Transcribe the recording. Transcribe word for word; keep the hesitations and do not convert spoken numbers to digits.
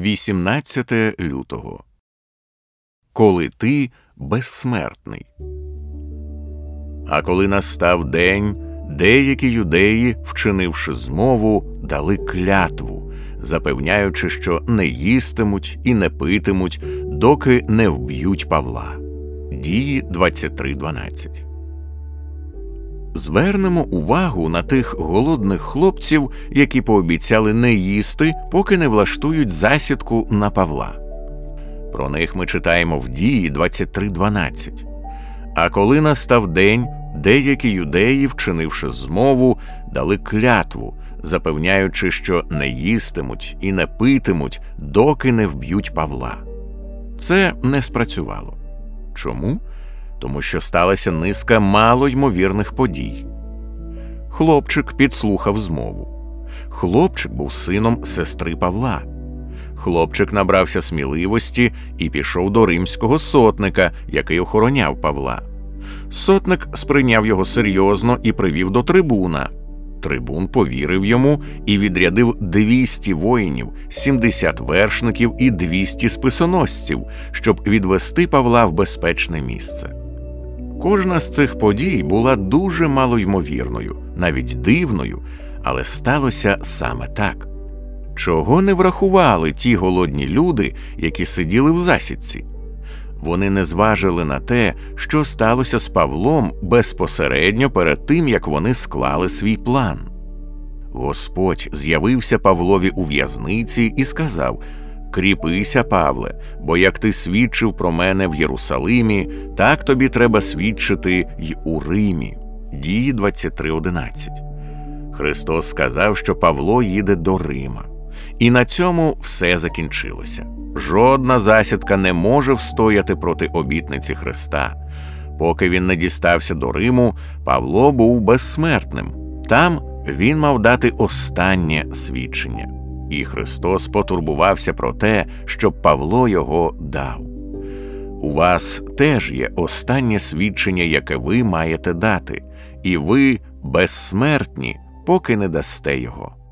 вісімнадцяте лютого. Коли ти безсмертний. А коли настав день, деякі юдеї, вчинивши змову, дали клятву, запевняючи, що не їстимуть і не питимуть, доки не вб'ють Павла. Дії двадцять три дванадцять. Звернемо увагу на тих голодних хлопців, які пообіцяли не їсти, поки не влаштують засідку на Павла. Про них ми читаємо в Дії двадцять три дванадцять. А коли настав день, деякі юдеї, вчинивши змову, дали клятву, запевняючи, що не їстимуть і не питимуть, доки не вб'ють Павла. Це не спрацювало. Чому? Тому що сталася низка малоймовірних подій. Хлопчик підслухав змову. Хлопчик був сином сестри Павла. Хлопчик набрався сміливості і пішов до римського сотника, який охороняв Павла. Сотник сприйняв його серйозно і привів до трибуна. Трибун повірив йому і відрядив двісті воїнів, сімдесят вершників і двісті списоносців, щоб відвести Павла в безпечне місце. Кожна з цих подій була дуже малоймовірною, навіть дивною, але сталося саме так. Чого не врахували ті голодні люди, які сиділи в засідці? Вони не зважили на те, що сталося з Павлом безпосередньо перед тим, як вони склали свій план. Господь з'явився Павлові у в'язниці і сказав: «Кріпися, Павле, бо як ти свідчив про мене в Єрусалимі, так тобі треба свідчити й у Римі». Дії двадцять три одинадцять. Христос сказав, що Павло їде до Рима. І на цьому все закінчилося. Жодна засідка не може встояти проти обітниці Христа. Поки він не дістався до Риму, Павло був безсмертним. Там він мав дати останнє свідчення. І Христос потурбувався про те, щоб Павло його дав. У вас теж є останнє свідчення, яке ви маєте дати. І ви безсмертні, поки не дасте його.